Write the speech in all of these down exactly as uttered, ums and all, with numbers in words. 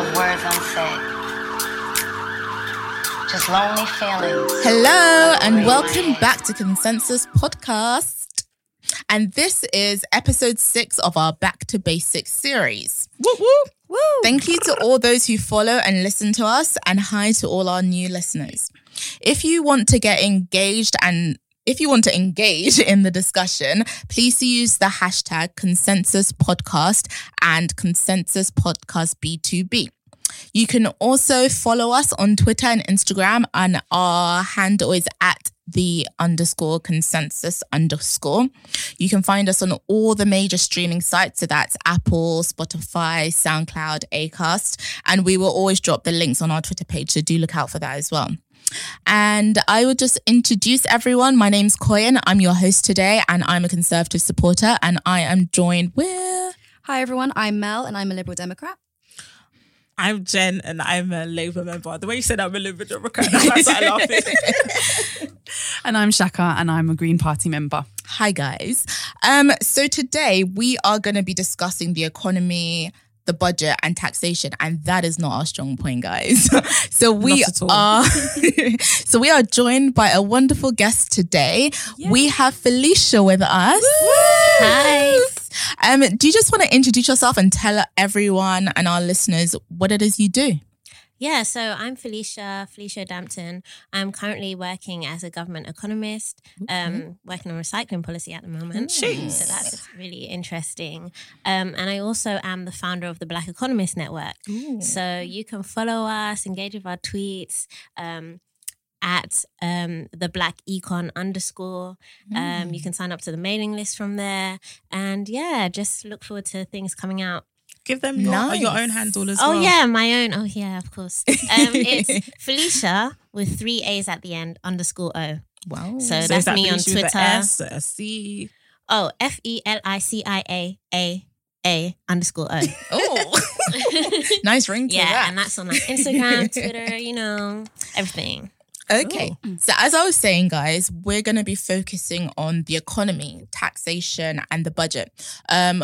of words unsaid. Just lonely feelings. Hello and welcome back to Consensus Podcast. And this is episode six of our Back to Basics series. Woo, woo, woo. Thank you to all those who follow and listen to us, and hi to all our new listeners. If you want to get engaged and If you want to engage in the discussion, please use the hashtag Consensus Podcast and Consensus Podcast B two B. You can also follow us on Twitter and Instagram, and our handle is at the underscore consensus underscore. You can find us on all the major streaming sites. So that's Apple, Spotify, SoundCloud, Acast, and we will always drop the links on our Twitter page. So do look out for that as well. And I will just introduce everyone. My name's Koyen. I'm your host today, and I'm a Conservative supporter, and I am joined with... Hi everyone, I'm Mel and I'm a Liberal Democrat. I'm Jen and I'm a Labour member. The way you said I'm a Liberal Democrat, I started laughing. And I'm Shaka and I'm a Green Party member. Hi guys. Um, so today we are going to be discussing the economy, the budget and taxation, and that is not our strong point, guys. So we are so we are joined by a wonderful guest today. Yay. We have Felicia with us. Woo! Hi. Um, do you just want to introduce yourself and tell everyone and our listeners what it is you do? Yeah, so I'm Felicia, Felicia Odamtten. I'm currently working as a government economist, mm-hmm. um, working on recycling policy at the moment. Jeez. So that's really interesting. Um, and I also am the founder of The Black Economists Network. Ooh. So you can follow us, engage with our tweets um, at um, the Black Econ underscore. Mm. Um, you can sign up to the mailing list from there. And yeah, just look forward to things coming out. Give them your, nice. your own handle as oh, well. Oh yeah, my own. Oh yeah, of course. Um, it's Felicia with three A's at the end, underscore O. Wow. So, so that's that me Felicia on Twitter. S, a C. Oh, F E L I C I A A A underscore O. Oh. Nice ring to yeah, that. Yeah, and that's on like Instagram, Twitter, you know, everything. Okay. Ooh. So as I was saying, guys, we're going to be focusing on the economy, taxation and the budget. Um,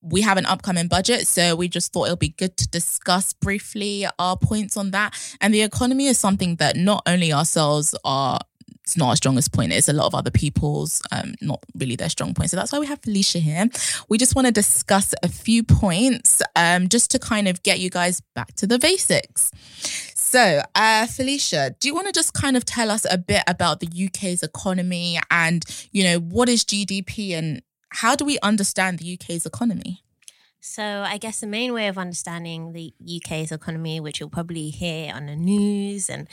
We have an upcoming budget, so we just thought it would be good to discuss briefly our points on that. And the economy is something that not only ourselves are, it's not our strongest point, it's a lot of other people's, um, not really their strong point. So that's why we have Felicia here. We just want to discuss a few points um, just to kind of get you guys back to the basics. So, uh, Felicia, do you want to just kind of tell us a bit about the U K's economy and, you know, what is G D P and how do we understand the U K's economy? So I guess the main way of understanding the U K's economy, which you'll probably hear on the news and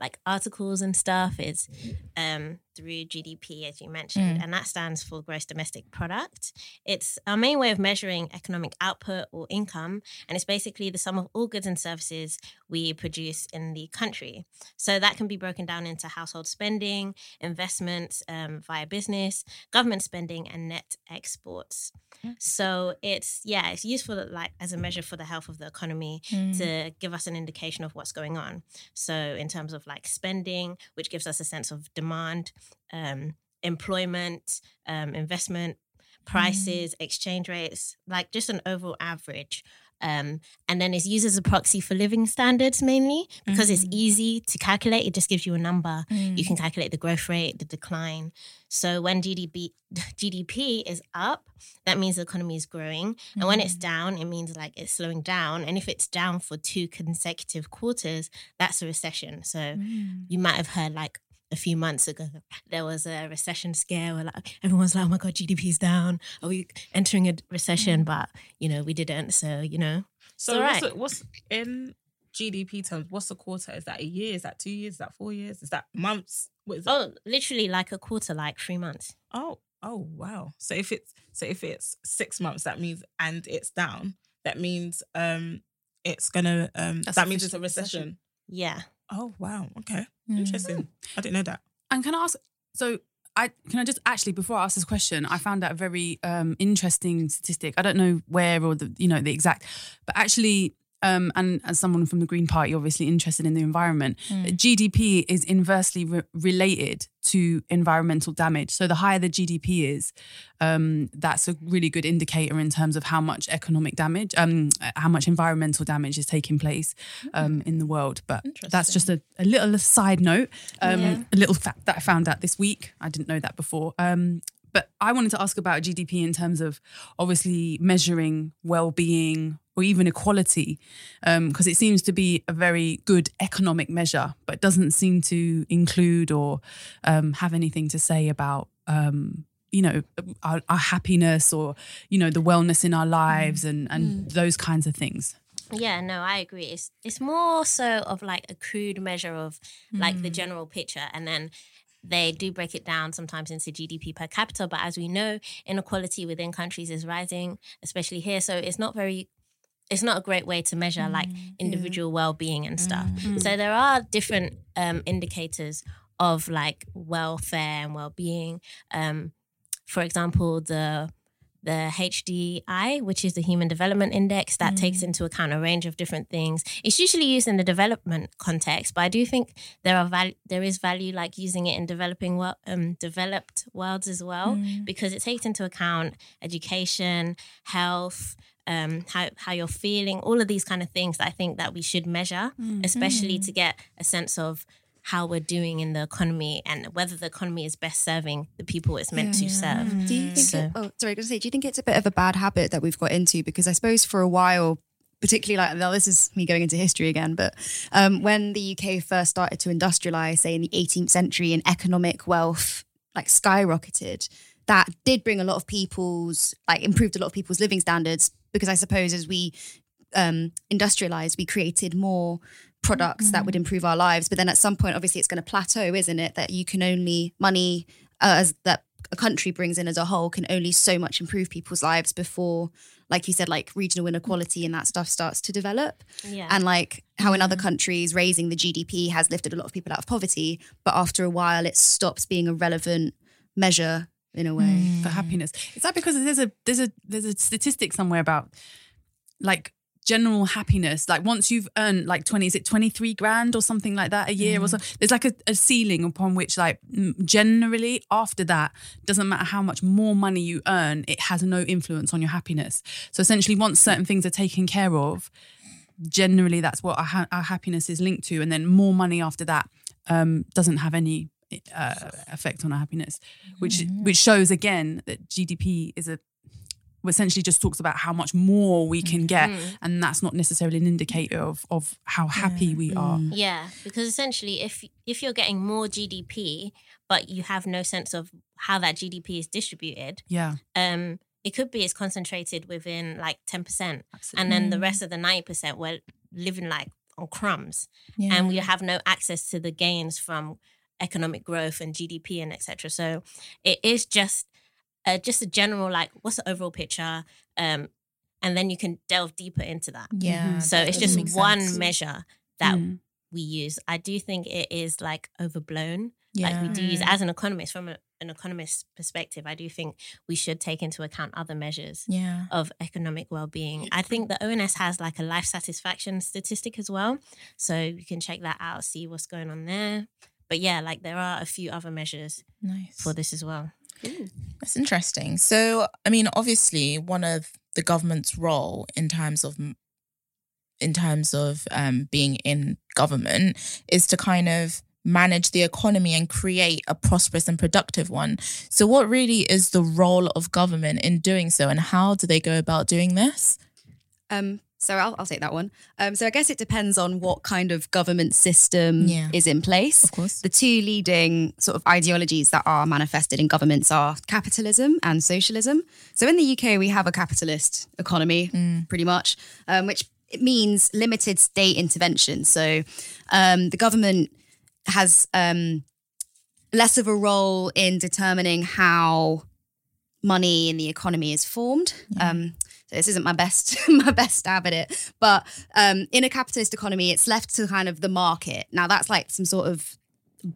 like articles and stuff, is um, through G D P, as you mentioned, mm. and that stands for gross domestic product. It's our main way of measuring economic output or income, and it's basically the sum of all goods and services we produce in the country. So that can be broken down into household spending, investments um, via business, government spending, and net exports. So it's, yeah, it's useful like as a measure for the health of the economy mm. to give us an indication of what's going on. So in terms of like spending, which gives us a sense of demand, um, employment, um, investment, prices, mm. exchange rates, like just an overall average. Um, and then it's used as a proxy for living standards mainly because mm. it's easy to calculate. It just gives you a number. Mm. You can calculate the growth rate, the decline. So when G D P, G D P is up, that means the economy is growing. Mm. And when it's down, it means like it's slowing down. And if it's down for two consecutive quarters, that's a recession. So mm. you might have heard like a few months ago, there was a recession scare where like, everyone's like, oh my God, G D P's down. Are we entering a recession? But, you know, we didn't. So, you know. So what's, right. a, what's in G D P terms? What's a quarter? Is that a year? Is that two years? Is that four years? Is that months? What is that? Oh, literally like a quarter, like three months. Oh, oh, wow. So if it's so if it's six months, that means and it's down. That means um, it's gonna. Um, that means it's a recession. recession. Yeah. Oh, wow. Okay. Interesting. Mm. I didn't know that. And can I ask, so I can I just actually, before I ask this question, I found out a very um, interesting statistic. I don't know where or the, you know, the exact, but actually um, and as someone from the Green Party, obviously interested in the environment, mm. G D P is inversely re- related to environmental damage. So the higher the G D P is, um, that's a really good indicator in terms of how much economic damage, um, how much environmental damage is taking place um, mm. in the world. But that's just a, a little side note, um, yeah. a little fact that I found out this week. I didn't know that before. Um, But I wanted to ask about G D P in terms of obviously measuring well-being or even equality, um, because it seems to be a very good economic measure, but doesn't seem to include or um, have anything to say about, um, you know, our, our happiness or, you know, the wellness in our lives mm. and, and mm. those kinds of things. Yeah, no, I agree. It's, it's more so of like a crude measure of like mm. the general picture, and then they do break it down sometimes into G D P per capita. But as we know, inequality within countries is rising, especially here. So it's not very, it's not a great way to measure mm, like individual yeah. well-being and stuff. Mm. So there are different um, indicators of like welfare and well-being. Um, for example, the the H D I, which is the Human Development Index, that mm. takes into account a range of different things. It's usually used in the development context, but I do think there are val- there is value like using it in developing well, um, developed worlds as well, mm. because it takes into account education, health, um, how how you're feeling, all of these kind of things that I think that we should measure, mm. especially mm. to get a sense of how we're doing in the economy and whether the economy is best serving the people it's meant yeah. to serve. Do you think? So. It, oh, sorry, I was going to say, do you think it's a bit of a bad habit that we've got into? Because I suppose for a while, particularly like, well, this is me going into history again, but um, when the U K first started to industrialise, say in the eighteenth century, and economic wealth like skyrocketed, that did bring a lot of people's like improved a lot of people's living standards. Because I suppose as we um, industrialised, we created more products mm. that would improve our lives, but then at some point obviously it's going to plateau, isn't it, that you can only money uh, as that a country brings in as a whole can only so much improve people's lives before, like you said, like regional inequality and that stuff starts to develop. Yeah. And like how in yeah. other countries raising the G D P has lifted a lot of people out of poverty, but after a while it stops being a relevant measure in a way mm. for happiness. Is that because there's a there's a there's a statistic somewhere about like general happiness, like once you've earned like twenty, is it twenty-three grand or something like that a year mm. or so? There's like a, a ceiling upon which like generally after that, doesn't matter how much more money you earn, it has no influence on your happiness. So essentially once certain things are taken care of, generally that's what our, ha- our happiness is linked to, and then more money after that um, doesn't have any uh, effect on our happiness, which mm. which shows again that G D P is a essentially just talks about how much more we can get, mm. and that's not necessarily an indicator of, of how happy yeah. we are. Yeah, because essentially if if you're getting more G D P but you have no sense of how that G D P is distributed, yeah, um, it could be it's concentrated within like ten percent. Absolutely. And then the rest of the ninety percent we're living like on crumbs yeah. and we have no access to the gains from economic growth and G D P and et cetera. So it is just Uh, just a general, like, what's the overall picture? Um, and then you can delve deeper into that. Yeah. So that it's just one sense. measure that mm. we use. I do think it is, like, overblown. Yeah. Like, we do use, as an economist, from a, an economist perspective, I do think we should take into account other measures yeah. of economic well-being. I think the O N S has, like, a life satisfaction statistic as well. So you can check that out, see what's going on there. But, yeah, like, there are a few other measures nice. for this as well. Ooh. That's interesting. So, I mean, obviously, one of the government's role in terms of in terms of um, being in government is to kind of manage the economy and create a prosperous and productive one. So, what really is the role of government in doing so, and how do they go about doing this? Um. So I'll, I'll take that one. Um, so I guess it depends on what kind of government system yeah. is in place. Of course. The two leading sort of ideologies that are manifested in governments are capitalism and socialism. So in the U K, we have a capitalist economy, mm. pretty much, um, which it means limited state intervention. So um, the government has um, less of a role in determining how money in the economy is formed. Yeah. Um So this isn't my best my best stab at it. But um, in a capitalist economy, it's left to kind of the market. Now, that's like some sort of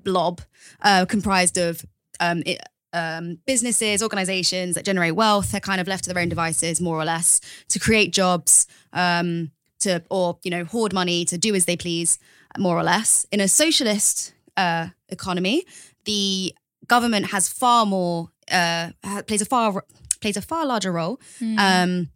blob uh, comprised of um, it, um, businesses, organizations that generate wealth. They're kind of left to their own devices, more or less, to create jobs, um, to, or, you know, hoard money, to do as they please, more or less. In a socialist uh, economy, the government has far more, uh, plays a far, plays a far larger role, mm. um,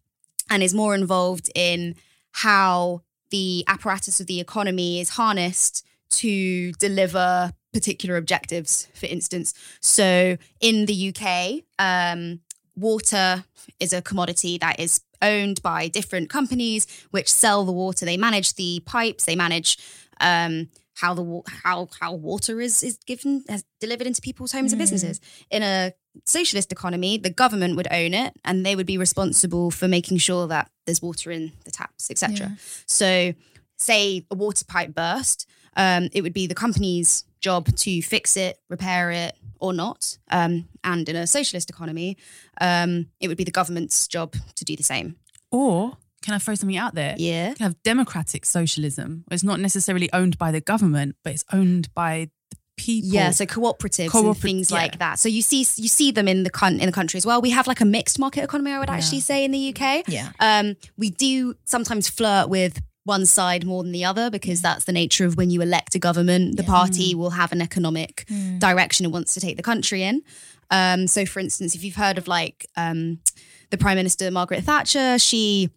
and is more involved in how the apparatus of the economy is harnessed to deliver particular objectives, for instance. So in the U K, um, water is a commodity that is owned by different companies which sell the water. They manage the pipes, they manage um, how the how how water is is given, has delivered into people's homes mm. and businesses. In a socialist economy, the government would own it and they would be responsible for making sure that there's water in the taps, et cetera. Yeah. So say a water pipe burst, um, it would be the company's job to fix it, repair it, or not. Um, and in a socialist economy, um, it would be the government's job to do the same. Or, can I throw something out there? Yeah. You can have democratic socialism. It's not necessarily owned by the government, but it's owned by the people. Yeah, so cooperatives Cooper- and things yeah. like that. So you see you see them in the con- in the country as well. We have like a mixed market economy, I would yeah. actually say, in the U K. Yeah. Um, we do sometimes flirt with one side more than the other, because that's the nature of when you elect a government, the yeah. party will have an economic mm. direction it wants to take the country in. Um, so for instance, if you've heard of like um, the Prime Minister, Margaret Thatcher, she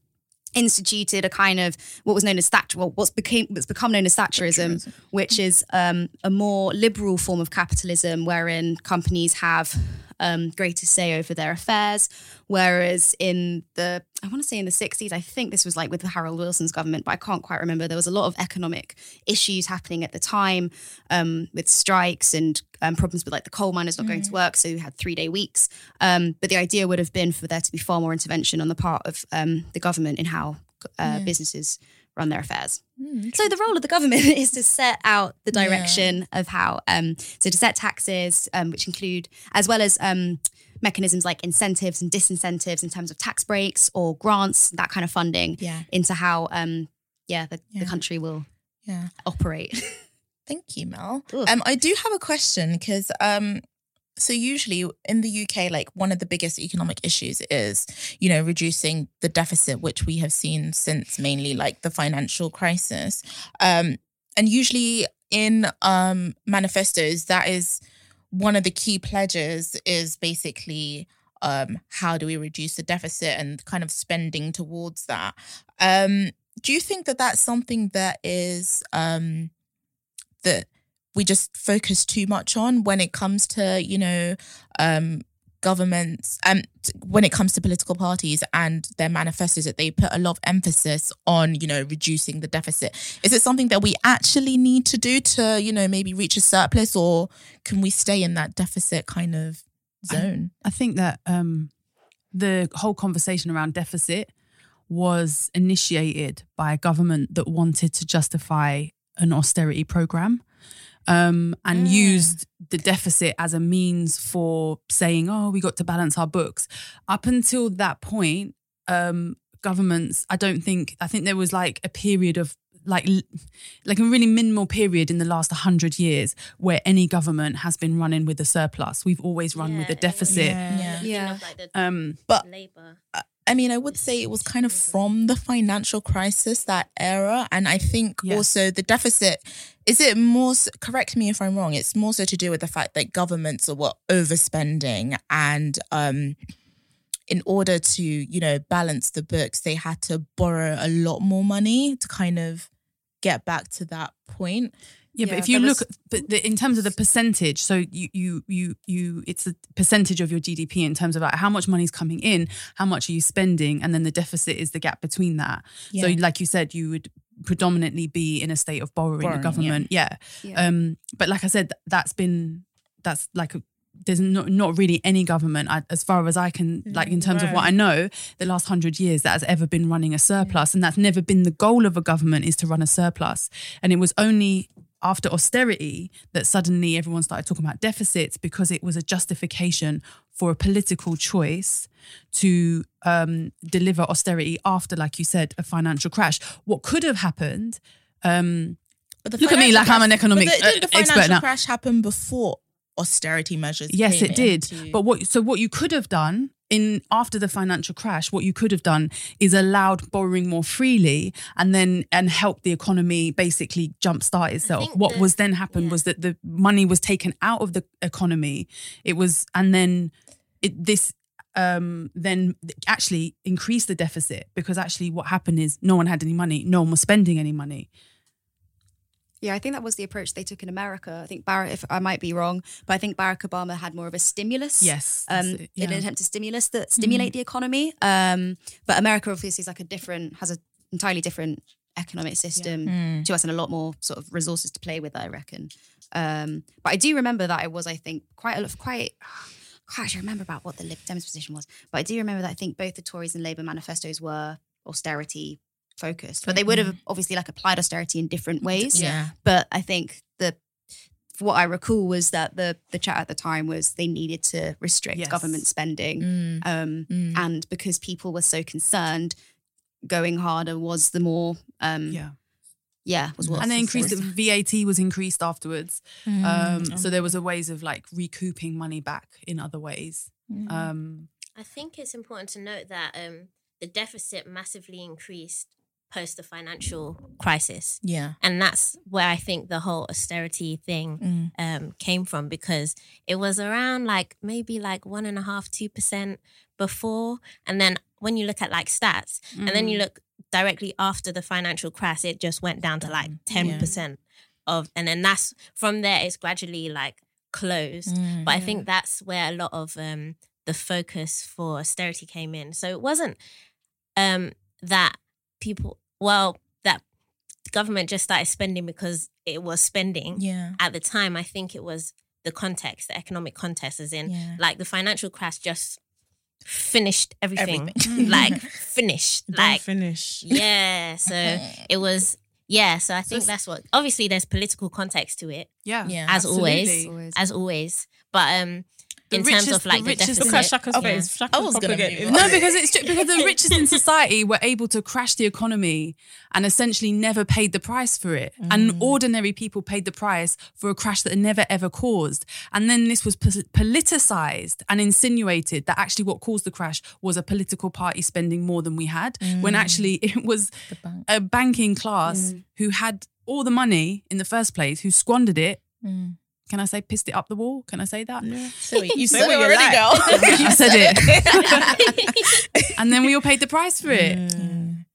instituted a kind of what was known as Thatcher, well, what's became what's become known as Thatcherism, Thatcherism. which is um, a more liberal form of capitalism wherein companies have Um, greater say over their affairs, whereas in the I want to say in the sixties, I think this was like with Harold Wilson's government, but I can't quite remember, there was a lot of economic issues happening at the time, um, with strikes and um, problems with like the coal miners not mm. going to work, so we had three-day weeks, um, but the idea would have been for there to be far more intervention on the part of um, the government in how uh, yeah. businesses run their affairs. Mm, so the role of the government is to set out the direction yeah. of how, um, so to set taxes, um, which include, as well as um, mechanisms like incentives and disincentives in terms of tax breaks or grants, that kind of funding yeah. into how, um, yeah, the, yeah, the country will yeah. operate. Thank you, Mel. Um, I do have a question because, um, so usually in the U K, like one of the biggest economic issues is, you know, reducing the deficit, which we have seen since mainly like the financial crisis. Um, and usually in um, manifestos, that is one of the key pledges is basically um, how do we reduce the deficit and kind of spending towards that. Um, do you think that that's something that is um, that we just focus too much on when it comes to, you know, um, governments, um, when it comes to political parties and their manifestos, that they put a lot of emphasis on, you know, reducing the deficit? Is it something that we actually need to do to, you know, maybe reach a surplus, or can we stay in that deficit kind of zone? I, I think that um, the whole conversation around deficit was initiated by a government that wanted to justify an austerity programme. Um, and mm. used the deficit as a means for saying, oh, we got to balance our books. Up until that point, um, governments, I don't think, I think there was like a period of like, like a really minimal period in the last one hundred years where any government has been running with a surplus. We've always run yeah, with a deficit. Yeah. yeah. yeah. yeah. Um, but Labour. Uh, I mean, I would say it was kind of from the financial crisis, that era. And I think yeah. also the deficit, is it more, correct me if I'm wrong, it's more so to do with the fact that governments are were overspending and um, in order to, you know, balance the books, they had to borrow a lot more money to kind of get back to that point. Yeah, yeah, but if you look, was... but the, in terms of the percentage, so you, you, you, you, it's the percentage of your G D P in terms of like how much money's coming in, how much are you spending, and then the deficit is the gap between that. Yeah. So, like you said, you would predominantly be in a state of borrowing, borrowing the government. Yeah. yeah. yeah. Um, but like I said, that's been that's like a, there's not not really any government I, as far as I can like in terms right. of what I know, the last hundred years that has ever been running a surplus, yeah. and that's never been the goal of a government is to run a surplus, and it was only after austerity that suddenly everyone started talking about deficits because it was a justification for a political choice to um, deliver austerity after, like you said, a financial crash. What could have happened, um, but look at me like crash, I'm an economic expert now. Did the financial uh, crash happen before austerity measures? Yes, it did. Into... But what? so what you could have done in after the financial crash, what you could have done is allowed borrowing more freely and then and help the economy basically jumpstart itself. What the, was then happened yeah. was that the money was taken out of the economy. It was, and then it, this um, then actually increased the deficit, because actually what happened is no one had any money, no one was spending any money. Yeah, I think that was the approach they took in America. I think Barack, if I might be wrong, but I think Barack Obama had more of a stimulus. Yes. Um, yeah. An attempt to stimulus that stimulate mm. the economy. Um, but America obviously is like a different, has an entirely different economic system yeah. mm. to us, and a lot more sort of resources to play with, I reckon. Um, but I do remember that it was, I think, quite a lot of quite... I can't actually remember about what the Lib Dems position was, but I do remember that I think both the Tories and Labour manifestos were austerity focused, but they would have obviously like applied austerity in different ways. Yeah. But I think the what I recall was that the the chat at the time was they needed to restrict yes. government spending, mm. Um, mm. and because people were so concerned, going harder was the more um, yeah. Yeah, was what and they increased the V A T was increased afterwards, mm. um, oh. so there was a ways of like recouping money back in other ways. Mm. Um, I think it's important to note that um, the deficit massively increased post the financial crisis. Yeah. And that's where I think the whole austerity thing mm. um, came from, because it was around like maybe like one and a half, two percent before. And then when you look at like stats mm. and then you look directly after the financial crash, it just went down to like ten percent yeah. of, and then that's from there it's gradually like closed. Mm, but yeah. I think that's where a lot of um, the focus for austerity came in. So it wasn't um, that people, well, that government just started spending because it was spending yeah. at the time. I think it was the context, the economic context, as in yeah. like the financial crash just finished everything, everything. like finished, like finish. Yeah. So it was, yeah. So I think so that's what, obviously there's political context to it. Yeah. yeah as always, always, as always. But, um, The in richest, terms of like the, the deficit. Look at Shaka's yeah. face. Shaka I was going to No, because it's true, because the richest in society were able to crash the economy and essentially never paid the price for it. Mm. And ordinary people paid the price for a crash that never ever caused. And then this was politicized and insinuated that actually what caused the crash was a political party spending more than we had, mm. when actually it was bank. a banking class mm. who had all the money in the first place, who squandered it. Mm. Can I say pissed it up the wall? Can I say that? Yeah. So you, you said it already, like. girl. You said it. And then we all paid the price for it. Mm.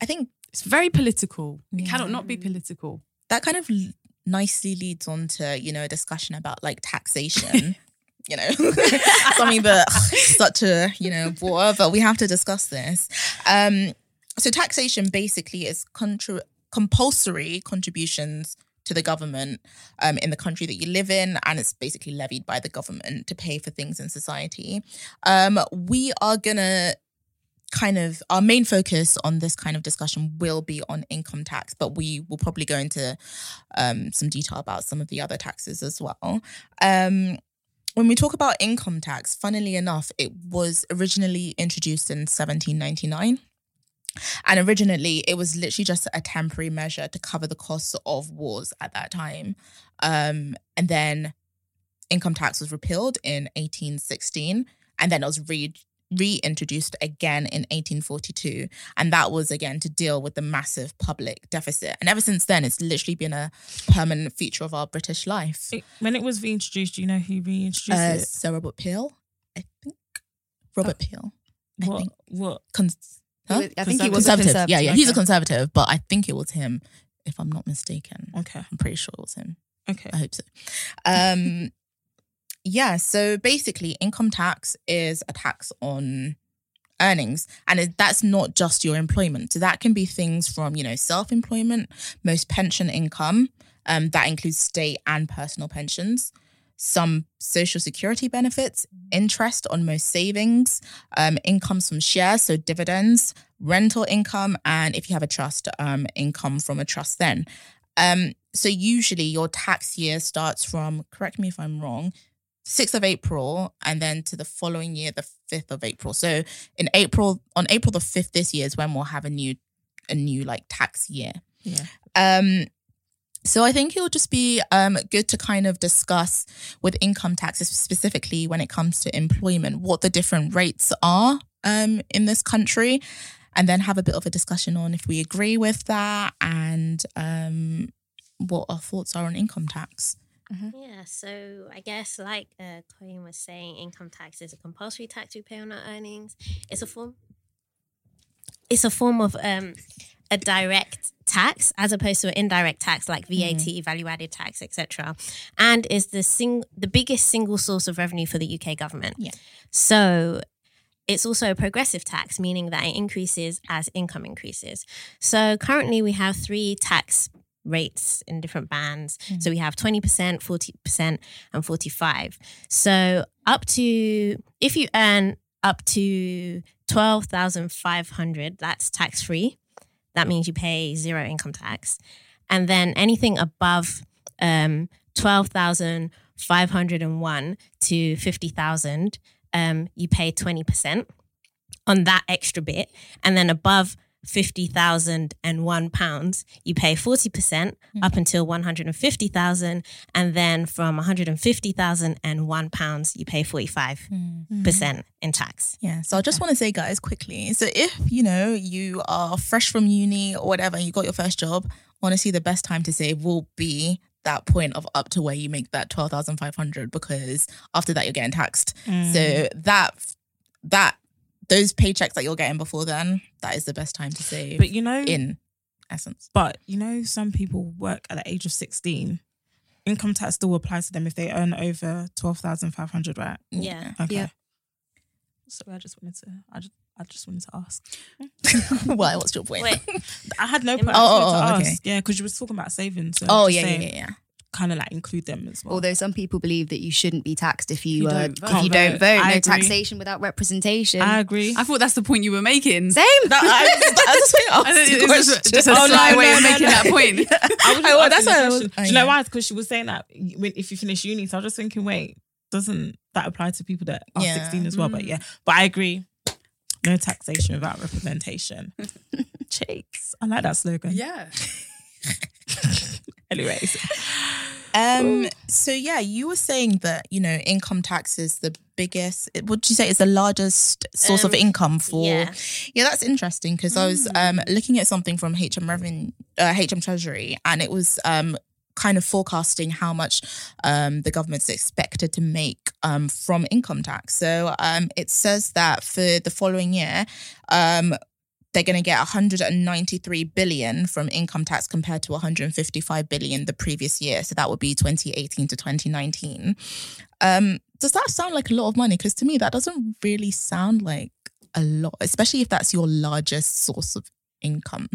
I think it's very political. Yeah. It cannot not be political. That kind of nicely leads on to, you know, a discussion about like taxation. You know, something that ugh, such a, you know, bore, but we have to discuss this. Um, so taxation basically is contra- compulsory contributions to the government um, in the country that you live in, and it's basically levied by the government to pay for things in society. Um, we are gonna kind of, our main focus on this kind of discussion will be on income tax, but we will probably go into um, some detail about some of the other taxes as well. Um, when we talk about income tax, funnily enough, it was originally introduced in seventeen ninety-nine. And originally, it was literally just a temporary measure to cover the costs of wars at that time. Um, and then income tax was repealed in eighteen sixteen. And then it was re- reintroduced again in eighteen forty-two. And that was, again, to deal with the massive public deficit. And ever since then, it's literally been a permanent feature of our British life. It, when it was reintroduced, do you know who reintroduced uh, it? Sir Robert Peel, I think. Robert oh. Peel. I what? Think. What? Cons- Huh? I think he was a conservative. Yeah, yeah, okay. He's a conservative, but I think it was him, if I'm not mistaken. Okay, I'm pretty sure it was him. Okay, I hope so. Um, yeah, so basically, income tax is a tax on earnings, and it, that's not just your employment. So that can be things from, you know, self-employment, most pension income, um, that includes state and personal pensions, some social security benefits, interest on most savings, um, incomes from shares, so dividends, rental income, and if you have a trust, um, income from a trust then. Um, so usually your tax year starts from, correct me if I'm wrong, sixth of April, and then to the following year, the fifth of April. So in April, on April the fifth this year is when we'll have a new, a new like tax year. Yeah. Um, So I think it'll just be um, good to kind of discuss with income taxes, specifically when it comes to employment, what the different rates are um, in this country, and then have a bit of a discussion on if we agree with that and um, what our thoughts are on income tax. Mm-hmm. Yeah, so I guess like uh, Colleen was saying, income tax is a compulsory tax we pay on our earnings. It's a form. It's a form of um, a direct tax as opposed to an indirect tax like V A T, mm. value-added tax, et cetera, and is the sing- the biggest single source of revenue for the U K government. Yeah. So it's also a progressive tax, meaning that it increases as income increases. So currently we have three tax rates in different bands. Mm. So we have twenty percent, forty percent and forty-five percent. So up to, if you earn up to twelve thousand five hundred, that's tax-free. That means you pay zero income tax. And then anything above um, twelve thousand five hundred one to fifty thousand, um, you pay twenty percent on that extra bit. And then above fifty thousand one pounds, you pay forty percent mm-hmm. up until one hundred fifty thousand. And then from one hundred fifty thousand one pounds, you pay forty-five percent mm-hmm. in tax. Yeah. So I just want to say, guys, quickly. So if, you know, you are fresh from uni or whatever, and you got your first job, honestly, the best time to save will be that point of up to where you make that twelve thousand five hundred, because after that, you're getting taxed. Mm. So that, that, those paychecks that you're getting before then, that is the best time to save. But you know, in essence. But you know, some people work at the age of sixteen. Income tax still applies to them if they earn over twelve thousand five hundred, right? Yeah. Okay. Yeah. Sorry, I just wanted to. I just, I just wanted to ask. Why? What's your point? Wait. I had no point. Oh, I oh, to okay. ask. Yeah, because you were talking about savings. So oh, yeah, saying, yeah, yeah, yeah. Kind of like include them as well. Although some people believe that you shouldn't be taxed if you, you uh, don't vote. If you don't vote. I no agree. Taxation without representation. I agree. I thought that's the point you were making. Same. That, I, that's what I asked. It's just, just a oh, sly no, way no, of no, making no. that point. I was I, well, that's I was, Do you yeah. know why? Because she was saying that when, if you finish uni, so I was just thinking, wait, doesn't that apply to people that are yeah. sixteen as well? Mm. But yeah, but I agree. No taxation without representation. Chicks. I like that slogan. Yeah. Anyways. Um, so yeah, you were saying that, you know, income tax is the biggest, would you say it's the largest source um, of income for, yeah, yeah that's interesting because mm. I was um, looking at something from H M Revenue, uh, H M Treasury, and it was um, kind of forecasting how much um, the government's expected to make um, from income tax. So um, it says that for the following year, um, they're going to get one hundred ninety-three billion from income tax compared to one hundred fifty-five billion the previous year. So that would be twenty eighteen to twenty nineteen. Um, does that sound like a lot of money? Because to me, that doesn't really sound like a lot, especially if that's your largest source of income.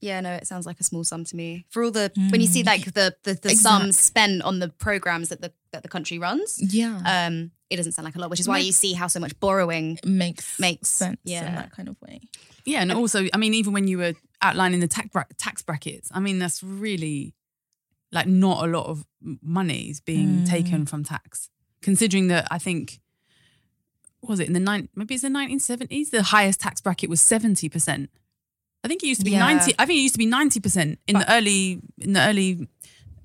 Yeah, no, it sounds like a small sum to me. For all the, mm. when you see like the the, the exactly. sums spent on the programs that the that the country runs, yeah, um, it doesn't sound like a lot, which is why makes, you see how so much borrowing makes makes sense yeah. in that kind of way. Yeah, and also, I mean, even when you were outlining the tax bra- tax brackets, I mean, that's really like not a lot of money is being mm. taken from tax, considering that I think what was it in the nine maybe it's the nineteen seventies the highest tax bracket was seventy percent. I think it used to be yeah. ninety. I think it used to be ninety percent in but the early, in the early,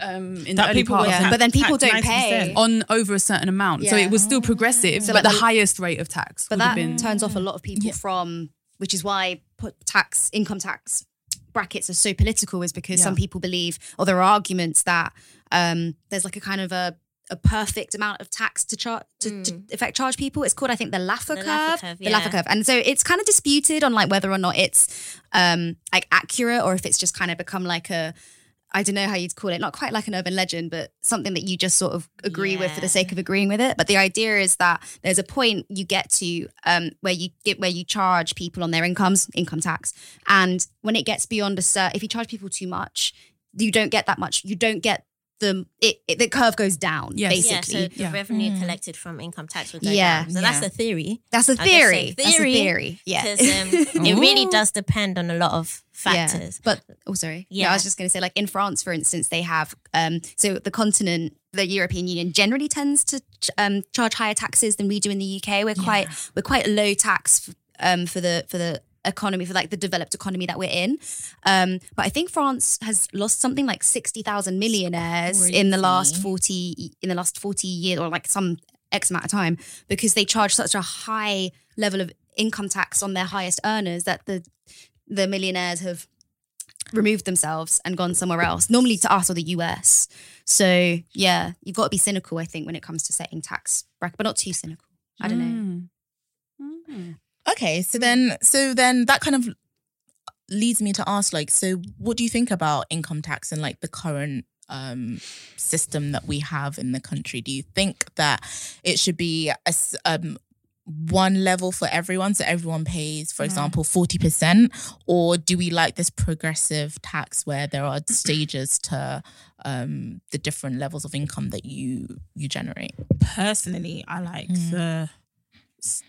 um, in that the early part. Yeah. But then people don't pay on over a certain amount, yeah. so it was still progressive. So but like the, the highest rate of tax, but would that have been, turns off a lot of people yeah. from, which is why tax, income tax brackets are so political, is because yeah. some people believe, or there are arguments that um, there's like a kind of a. a perfect amount of tax to charge to, mm. to effect charge people. It's called, I think, the Laffer curve. Laffer curve yeah. The Laffer curve. And so it's kind of disputed on like whether or not it's um like accurate, or if it's just kind of become like a, I don't know how you'd call it, not quite like an urban legend, but something that you just sort of agree yeah. with for the sake of agreeing with it. But the idea is that there's a point you get to um where you get where you charge people on their incomes, income tax. And when it gets beyond a certain, if you charge people too much, you don't get that much. You don't get the it, it the curve goes down yes. basically. Yeah, so the yeah. revenue mm. collected from income tax will go yeah. down. So yeah. that's the theory. That's a theory. theory. That's a theory. Yeah, because um, it really does depend on a lot of factors. Yeah. But oh, sorry. Yeah, no, I was just going to say, like in France, for instance, they have um. So the continent, the European Union, generally tends to um charge higher taxes than we do in the U K. We're yeah. quite we're quite low tax um for the for the economy, for like the developed economy that we're in. Um, but I think France has lost something like sixty thousand millionaires really? in the last forty in the last forty years, or like some X amount of time, because they charge such a high level of income tax on their highest earners that the the millionaires have removed themselves and gone somewhere else, normally to us or the U S. So yeah, you've got to be cynical, I think, when it comes to setting tax bracket, but not too cynical. I don't mm. know. Mm. Okay, so then, so then that kind of leads me to ask, like, so what do you think about income tax and like the current um, system that we have in the country? Do you think that it should be a um, one level for everyone, so everyone pays, for yeah. example, forty percent, or do we like this progressive tax where there are stages to um, the different levels of income that you you generate? Personally, I like mm. the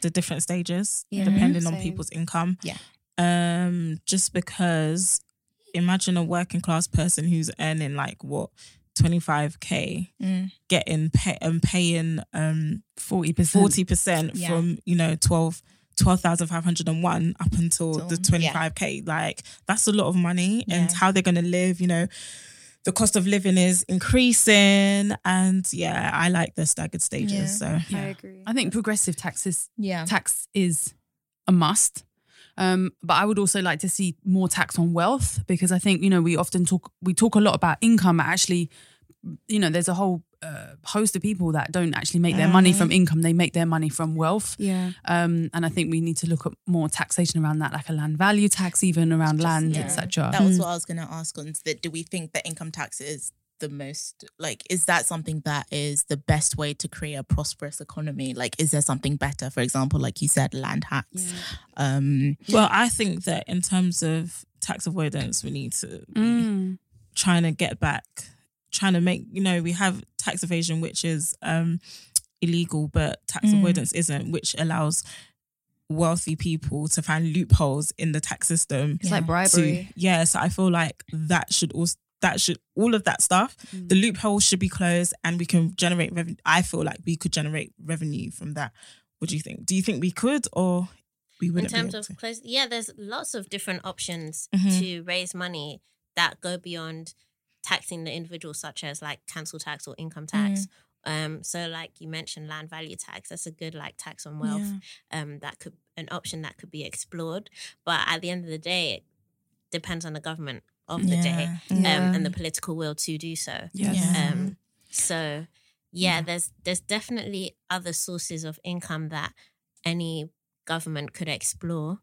the different stages yeah. depending Same. on people's income. Yeah, um, just because imagine a working class person who's earning like what, twenty-five K mm. getting pay and paying um forty percent yeah. from, you know, twelve thousand five hundred one up until so, the twenty-five K. Yeah. Like, that's a lot of money, yeah. and how they're going to live, you know, the cost of living is increasing, and yeah, I like the staggered stages. Yeah, so yeah. I agree. I think progressive taxes, yeah. tax is a must. Um, but I would also like to see more tax on wealth, because I think, you know, we often talk, we talk a lot about income. Actually, you know, there's a whole uh, host of people that don't actually make their uh, money from income. They make their money from wealth. Yeah. Um, and I think we need to look at more taxation around that, like a land value tax, even around just, land, yeah. et cetera. That was what I was going to ask on. That, do we think that income tax is the most, like, is that something that is the best way to create a prosperous economy? Like, is there something better, for example, like you said, land tax? Yeah. Um, well, I think that in terms of tax avoidance, we need to be mm. trying to get back, trying to make, you know, we have tax evasion, which is um, illegal, but tax mm. avoidance isn't, which allows wealthy people to find loopholes in the tax system. It's yeah. like bribery. To, yeah, so I feel like that should also, that should, all of that stuff, mm. the loophole should be closed, and we can generate revenue. I feel like we could generate revenue from that. What do you think? Do you think we could, or we wouldn't? In terms be able of close, yeah, there's lots of different options mm-hmm. to raise money that go beyond taxing the individual, such as like council tax or income tax. Mm. Um, so like you mentioned, land value tax, that's a good like tax on wealth. Yeah. Um, that could, an option that could be explored. But at the end of the day, it depends on the government of the yeah. day yeah. Um, and the political will to do so. Yes. Um, so yeah, yeah, there's there's definitely other sources of income that any government could explore.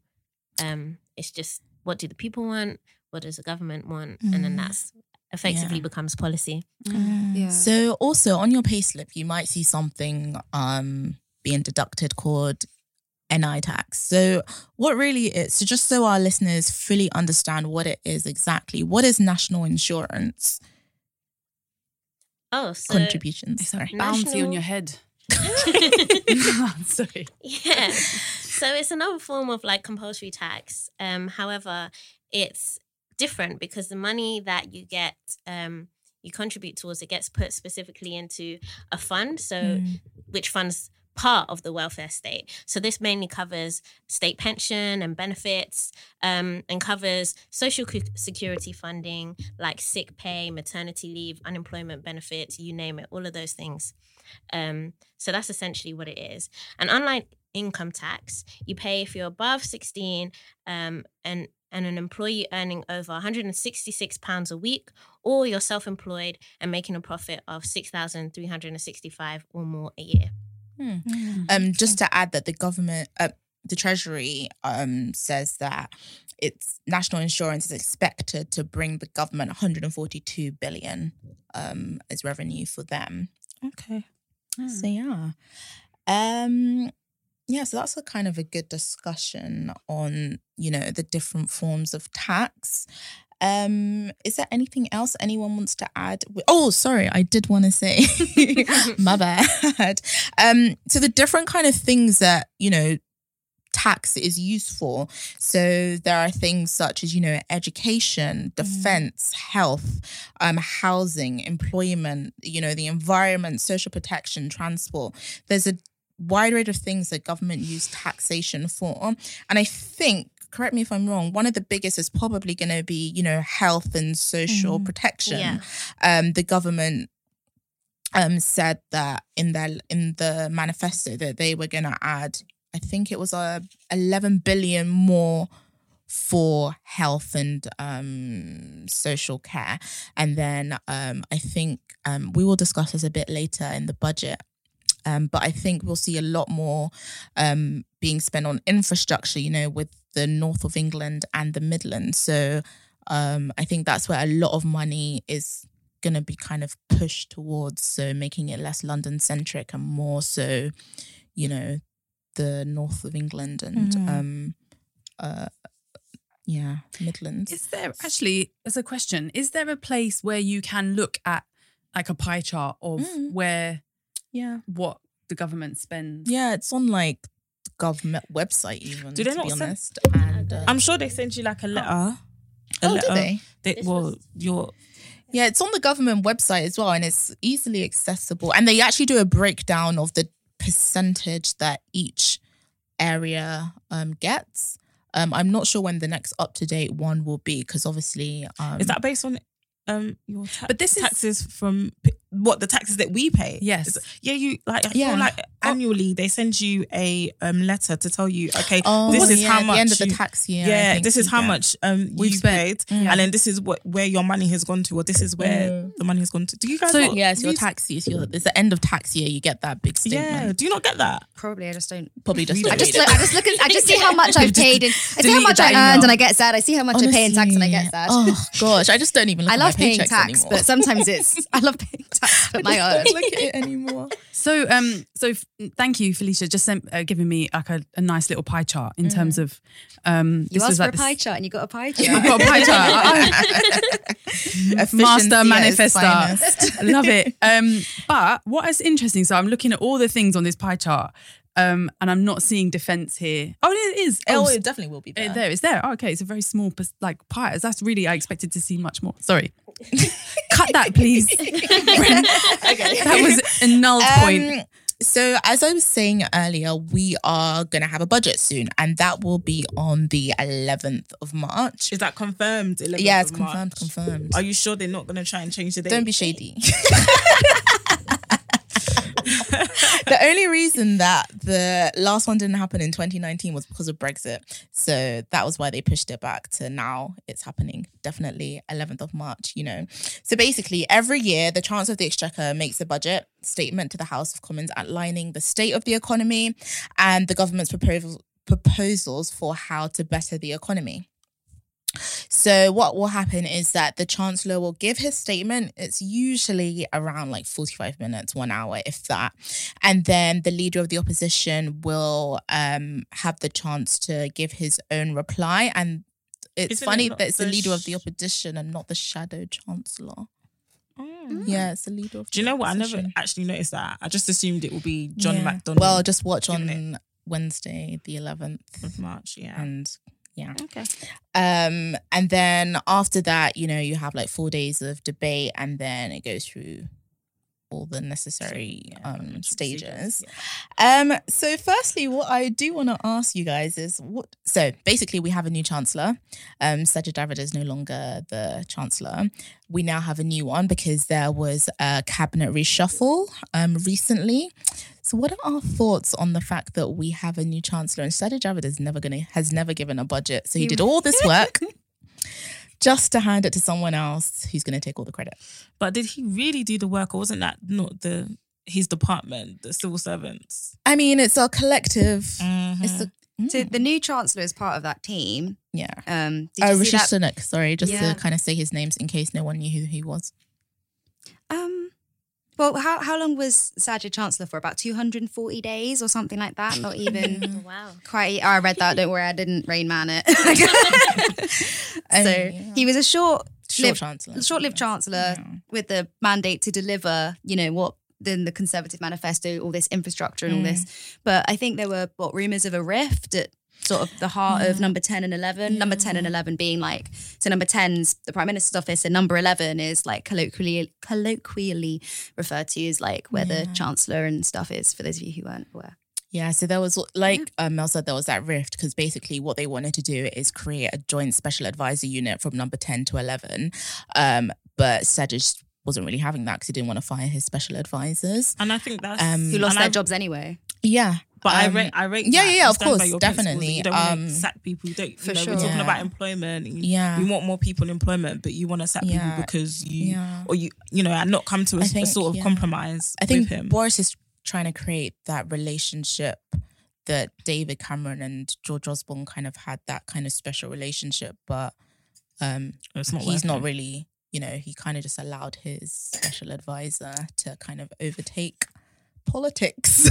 Um, it's just, what do the people want? What does the government want? Mm. And then that's effectively yeah. becomes policy. Mm. Yeah. So also on your payslip, you might see something um, being deducted called N I tax. So what really is, so just so our listeners fully understand what it is exactly, what is national insurance? Oh, so contributions. It's like national... bouncy on your head. I'm sorry. Yeah. So it's another form of like compulsory tax. Um, however, it's different because the money that you get, um, you contribute towards, it gets put specifically into a fund. So mm. which funds part of the welfare state. So this mainly covers state pension and benefits, um, and covers social security funding, like sick pay, maternity leave, unemployment benefits, you name it, all of those things. Um, so that's essentially what it is. And unlike income tax, you pay if you're above sixteen, um, and and an employee earning over one hundred sixty-six pounds a week, or you're self-employed and making a profit of six thousand three hundred sixty-five or more a year. Hmm. Mm. Um, just to add that the government, uh, the Treasury um, says that its national insurance is expected to bring the government one hundred forty-two billion um, as revenue for them. Okay. Mm. So yeah. Um, yeah, so that's a kind of a good discussion on, you know, the different forms of tax. Um, is there anything else anyone wants to add? Oh, sorry, I did want to say, my bad. Um, so the different kind of things that, you know, tax is used for. So there are things such as, you know, education, defense, mm. health, um, housing, employment, you know, the environment, social protection, transport. There's a wide range of things that government use taxation for. And I think correct me if I'm wrong, one of the biggest is probably going to be, you know, health and social mm. protection. Yeah. Um, the government um, said that in their in the manifesto that they were going to add, I think it was uh, eleven billion more for health and um, social care. And then um, I think um, we will discuss this a bit later in the budget. Um, but I think we'll see a lot more um, being spent on infrastructure, you know, with the north of England and the Midlands. So um, I think that's where a lot of money is going to be kind of pushed towards. So making it less London-centric and more so, you know, the north of England and, mm. um, uh, yeah, Midlands. Is there actually, as a question, is there a place where you can look at like a pie chart of mm. where... Yeah, what the government spends. Yeah, it's on like the government website even. Do they to not be send- honest? And uh, I'm sure they send you like a letter. Oh, a oh letter. Do they? they well, was- your yeah, it's on the government website as well, and it's easily accessible. And they actually do a breakdown of the percentage that each area um, gets. Um, I'm not sure when the next up to date one will be because obviously, um, is that based on um your ta- but this taxes is- from. What the taxes that we pay? Yes, yeah. You like, I yeah. feel like annually they send you a um, letter to tell you, okay, oh, this is yeah, how much. At the end of the tax year. Yeah, this is how get. much um we've you paid, mm. and then this is what where your money has gone to, or this is where mm. the money has gone to. Do you guys? So yes, yeah, so your tax year. So it's the end of tax year. You get that big statement. Yeah. Do you not get that? Probably. I just don't. Probably just. I just. Look, I just look. At, I just see how much I've paid, and I see how much I earned, email. and I get sad. I see how much Honestly, I pay in tax, and I get sad. Oh gosh, I just don't even. Look I love at my paying tax, anymore. But sometimes it's. I love paying tax. But my I don't look at it anymore. So, um, so f- thank you, Felicia, just sent, uh, giving me like a, a nice little pie chart in mm. terms of. Um, you this asked was for like a this... pie chart and you got a pie chart. I got a pie chart. Master manifestor, love it. Um, but what is interesting? So I'm looking at all the things on this pie chart, um, and I'm not seeing defence here. Oh, it is. Oh, oh it definitely will be there. It, there it's there. Oh, okay, it's a very small like pie. That's really I expected to see much more. Sorry. Cut that, please. Okay. That was a null point. Um, so as I was saying earlier, we are going to have a budget soon, and that will be on the eleventh of March. Is that confirmed? eleventh yeah, it's confirmed, March. confirmed. Are you sure they're not going to try and change the date? Don't be shady. The only reason that the last one didn't happen in twenty nineteen was because of Brexit. So that was why they pushed it back to now. It's happening definitely eleventh of March, you know. So basically every year the Chancellor of the Exchequer makes a budget statement to the House of Commons outlining the state of the economy and the government's proposals proposals for how to better the economy. So what will happen is that the Chancellor will give his statement. It's usually around like forty-five minutes, one hour, if that. And then the leader of the opposition will um, have the chance to give his own reply. And it's Isn't funny it that it's the, the leader sh- of the opposition and not the shadow Chancellor. Mm. Yeah, it's the leader of the Do you know what? Opposition. I never actually noticed that. I just assumed it would be John yeah. McDonnell. Well, just watch on it? Wednesday, the eleventh of March. Yeah. And... Yeah. Okay. Um, and then after that, you know, you have like four days of debate, and then it goes through all the necessary yeah, um, stages. Yeah. Um, so, firstly, what I do want to ask you guys is what. So, basically, we have a new chancellor. Um, Sajid Javid is no longer the chancellor. We now have a new one because there was a cabinet reshuffle um, recently. So what are our thoughts on the fact that we have a new chancellor, and Sajid Javid is never gonna has never given a budget, so he did all this work just to hand it to someone else who's going to take all the credit? But did he really do the work, or wasn't that not the his department, the civil servants? I mean, it's our collective. Mm-hmm. It's a, mm. So the new chancellor is part of that team. Yeah. Um, did you uh, Rishi Sunak. Sorry, just yeah. to kind of say his names in case no one knew who he was. Um. Well, how how long was Sajid Chancellor for? About two hundred forty days or something like that? Not even wow. quite. Oh, I read that. Don't worry, I didn't Rain Man it. um, so yeah. he was a short, short lived, chancellor, short-lived chancellor yeah. with the mandate to deliver, you know, what in the Conservative manifesto, all this infrastructure and mm. all this. But I think there were what rumours of a rift at sort of the heart yeah. of number ten and eleven, yeah. number ten and eleven being like, so number ten's the Prime Minister's office and number eleven is like colloquially colloquially referred to as like where yeah. the Chancellor and stuff is, for those of you who weren't aware. Yeah, so there was, like yeah. um, Mel said, there was that rift because basically what they wanted to do is create a joint special advisor unit from number ten to eleven. Um, but Sajid wasn't really having that because he didn't want to fire his special advisors. And I think that's... Um, who lost their I, jobs anyway. Yeah. But um, I rate I rate yeah, yeah, yeah, of course, definitely. You don't um, want to sack people. You don't, for you know, sure. We're talking yeah. about employment. You, yeah. you want more people in employment, but you want to sack yeah. people because you... Yeah. Or you, you know, and not come to a, think, a sort of yeah. compromise I think with him. Boris is... trying to create that relationship that David Cameron and George Osborne kind of had, that kind of special relationship, but um, it's not he's working. Not really, you know, he kind of just allowed his special advisor to kind of overtake politics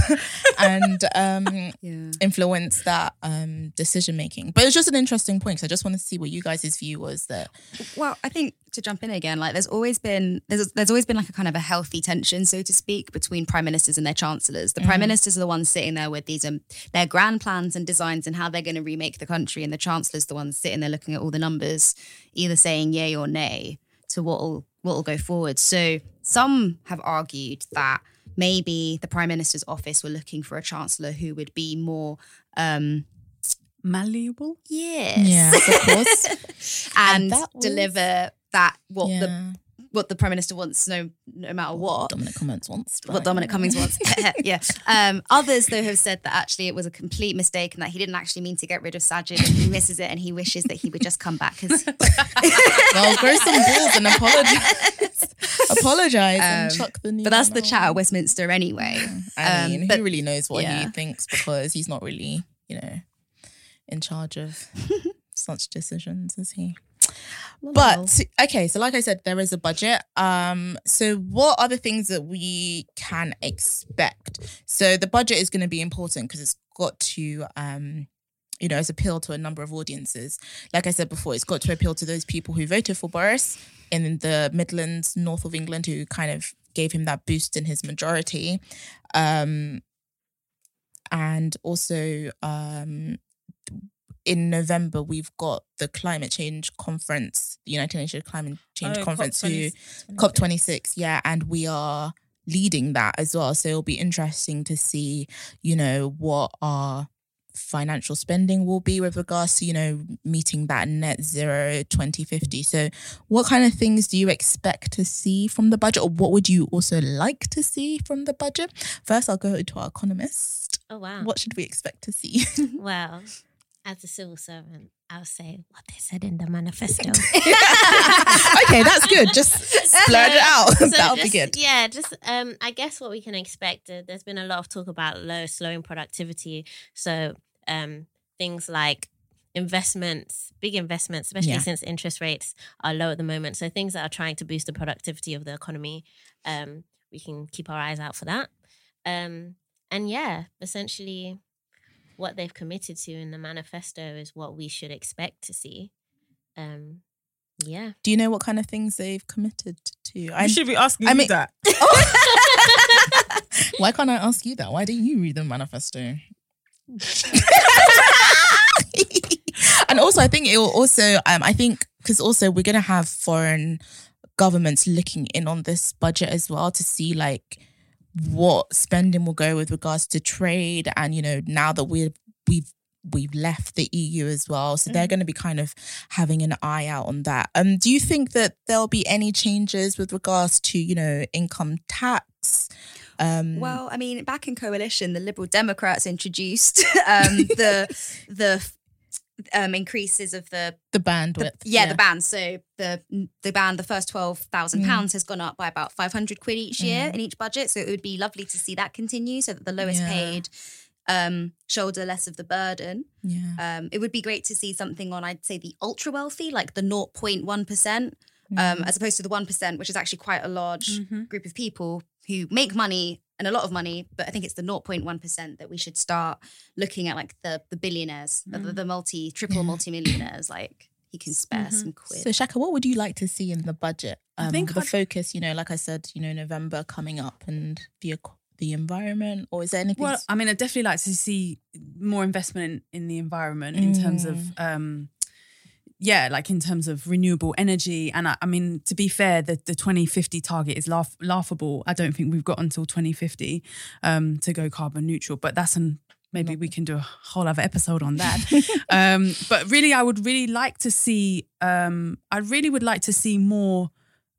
and um, yeah. influence that um, decision making. But it's just an interesting point, because I just want to see what you guys' view was that. Well, I think to jump in again, like there's always been there's there's always been like a kind of a healthy tension, so to speak, between prime ministers and their chancellors. The mm-hmm. prime ministers are the ones sitting there with these um their grand plans and designs and how they're going to remake the country, and the chancellor's the one sitting there looking at all the numbers, either saying yay or nay to what'll what'll go forward. So some have argued that maybe the Prime Minister's office were looking for a Chancellor who would be more... Um, malleable? Yes. Yes, of course. and and that deliver that, what yeah. the what the Prime Minister wants, no no matter what. what Dominic Cummings wants. Right? What Dominic Cummings wants. yeah. Um, others, though, have said that actually it was a complete mistake and that he didn't actually mean to get rid of Sajid, and he misses it and he wishes that he would just come back. Cause... well, grow some balls and apologise. Apologise um, and chuck the news. But that's the out. chat at Westminster anyway. I mean, um, but, who really knows what yeah. he thinks, because he's not really, you know, in charge of such decisions, is he? But, okay, so like I said, there is a budget. Um, so what are the things that we can expect? So the budget is going to be important because it's got to... Um, you know, it's appeal to a number of audiences. Like I said before, it's got to appeal to those people who voted for Boris in the Midlands, north of England, who kind of gave him that boost in his majority. Um, and also um, in November, we've got the climate change conference, the United Nations Climate Change oh, Conference, COP twenty-six, yeah, and we are leading that as well. So it'll be interesting to see, you know, what our financial spending will be with regards to, you know, meeting that net zero twenty fifty. So what kind of things do you expect to see from the budget, or what would you also like to see from the budget? First, I'll go to our economist. Oh, wow. What should we expect to see? Well, as a civil servant, I'll say what they said in the manifesto. Okay, that's good. Just splurge it out. So That'll just, be good. Yeah, just um, I guess what we can expect, uh, there's been a lot of talk about low, slowing productivity. So um, things like investments, big investments, especially yeah. since interest rates are low at the moment. So things that are trying to boost the productivity of the economy, um, we can keep our eyes out for that. Um, and yeah, essentially... what they've committed to in the manifesto is what we should expect to see. Um, yeah. Do you know what kind of things they've committed to? You I'm, should be asking I me mean, that. Oh. Why can't I ask you that? Why didn't you read the manifesto? And also, I think it will also, um, I think, because also we're going to have foreign governments looking in on this budget as well to see, like, what spending will go with regards to trade, and you know, now that we've we've we've left the E U as well, so mm-hmm. they're going to be kind of having an eye out on that. Um, do you think that there'll be any changes with regards to, you know, income tax? Um, well, I mean, back in coalition, the Liberal Democrats introduced um, the the um, increases of the the bandwidth. The, yeah, yeah, the band. So the the band, the first twelve thousand pounds mm. has gone up by about five hundred quid each year mm. in each budget. So it would be lovely to see that continue, so that the lowest yeah. paid um, shoulder less of the burden. Yeah. Um, it would be great to see something on, I'd say, the ultra wealthy, like the zero point one percent, mm. um, as opposed to the one percent, which is actually quite a large mm-hmm. group of people who make money and a lot of money. But I think it's the zero point one percent that we should start looking at, like the, the billionaires, mm. the, the multi, triple yeah. multi-millionaires, like... you can spare mm-hmm. some quid. So Shaka, what would you like to see in the budget? Um, I think the I'd... focus, you know, like I said, you know, November coming up and the the environment, or is there anything? Well, I mean, I'd definitely like to see more investment in the environment mm. in terms of, um, yeah, like in terms of renewable energy. And I, I mean, to be fair, the, the twenty fifty target is laugh, laughable. I don't think we've got until twenty fifty um, to go carbon neutral, but that's an Maybe we can do a whole other episode on that. um, but really, I would really like to see, um, I really would like to see more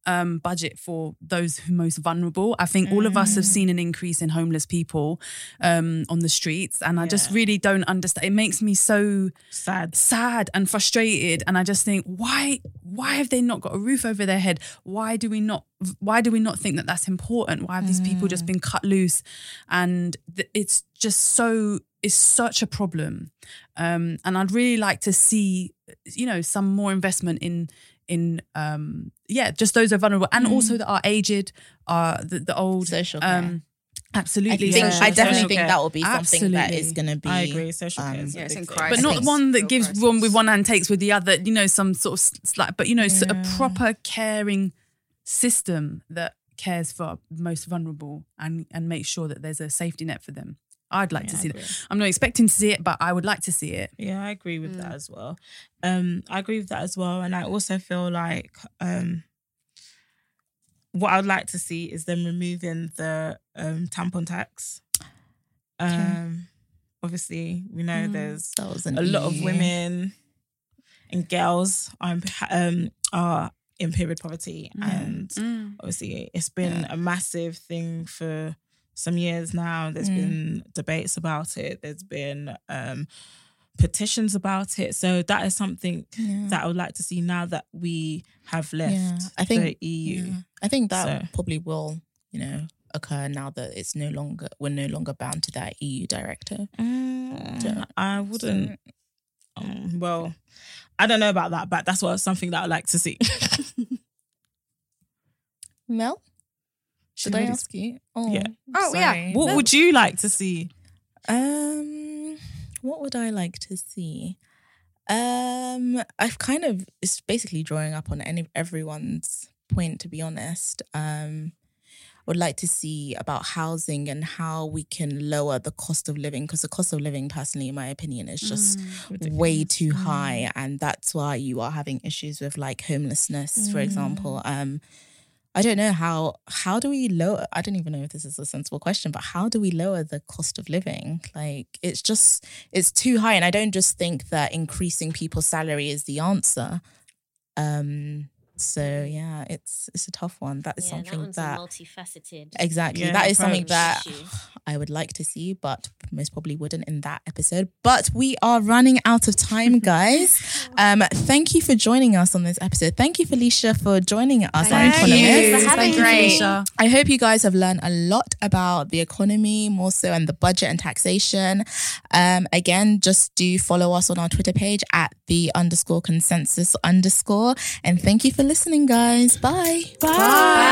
um, budget for those who are most vulnerable. I think mm. all of us have seen an increase in homeless people um, on the streets. And I yeah. just really don't understand. It makes me so sad, sad and frustrated. And I just think, why, why have they not got a roof over their head? Why do we not? Why do we not think that that's important? Why have these mm. people just been cut loose? And th- it's just so, it's such a problem. Um, and I'd really like to see, you know, some more investment in, in um, yeah, just those who are vulnerable and mm. also that are aged, are the, the old. Social care. Um, Absolutely. I, think, yeah. I definitely social think care. That will be something absolutely. That is going to be... I agree, social um, care. Yeah, it's in crisis. But not one that gives crisis. One with one hand takes with the other, you know, some sort of... Slight, but, you know, yeah. a proper caring system that cares for the most vulnerable and, and makes sure that there's a safety net for them. I'd like yeah, to see that. I'm not expecting to see it, but I would like to see it. Yeah, I agree with mm. that as well. Um, I agree with that as well. And I also feel like um, what I would like to see is them removing the um, tampon tax. Um, okay. Obviously, we know mm. there's a lot of women and girls are, um, are in period poverty. Mm. And mm. obviously, it's been yeah. a massive thing for... some years now. There's mm. been debates about it. There's been um, petitions about it. So that is something yeah. that I would like to see now that we have left yeah. I think, the E U. Yeah. I think that so. probably will, you know, occur now that it's no longer, we're no longer bound to that E U directive. Mm, so, I wouldn't. So, um, well, I don't know about that, but that's what something that I'd like to see. Mel? Should I ask you? Oh, yeah. Oh, yeah. What no. would you like to see? Um, what would I like to see? Um, I've kind of, it's basically drawing up on any everyone's point, to be honest. Um, I would like to see about housing and how we can lower the cost of living, because the cost of living, personally, in my opinion, is just mm, way too mm. high. And that's why you are having issues with like homelessness, mm. for example. Um, I don't know how, how do we lower, I don't even know if this is a sensible question, but how do we lower the cost of living? Like, it's just, it's too high. And I don't just think that increasing people's salary is the answer. Um, so yeah, it's, it's a tough one. That is yeah, something that, that multifaceted. Exactly. Yeah, that is something that issue. I would like to see, but most probably wouldn't in that episode. But we are running out of time, guys. Um, thank you for joining us on this episode. Thank you, Felicia, for joining us. Thank our you for having me. I hope you guys have learned a lot about the economy, more so, and the budget and taxation. Um, again, just do follow us on our Twitter page at the underscore consensus underscore. And thank you for listening, guys. Bye. Bye. Bye.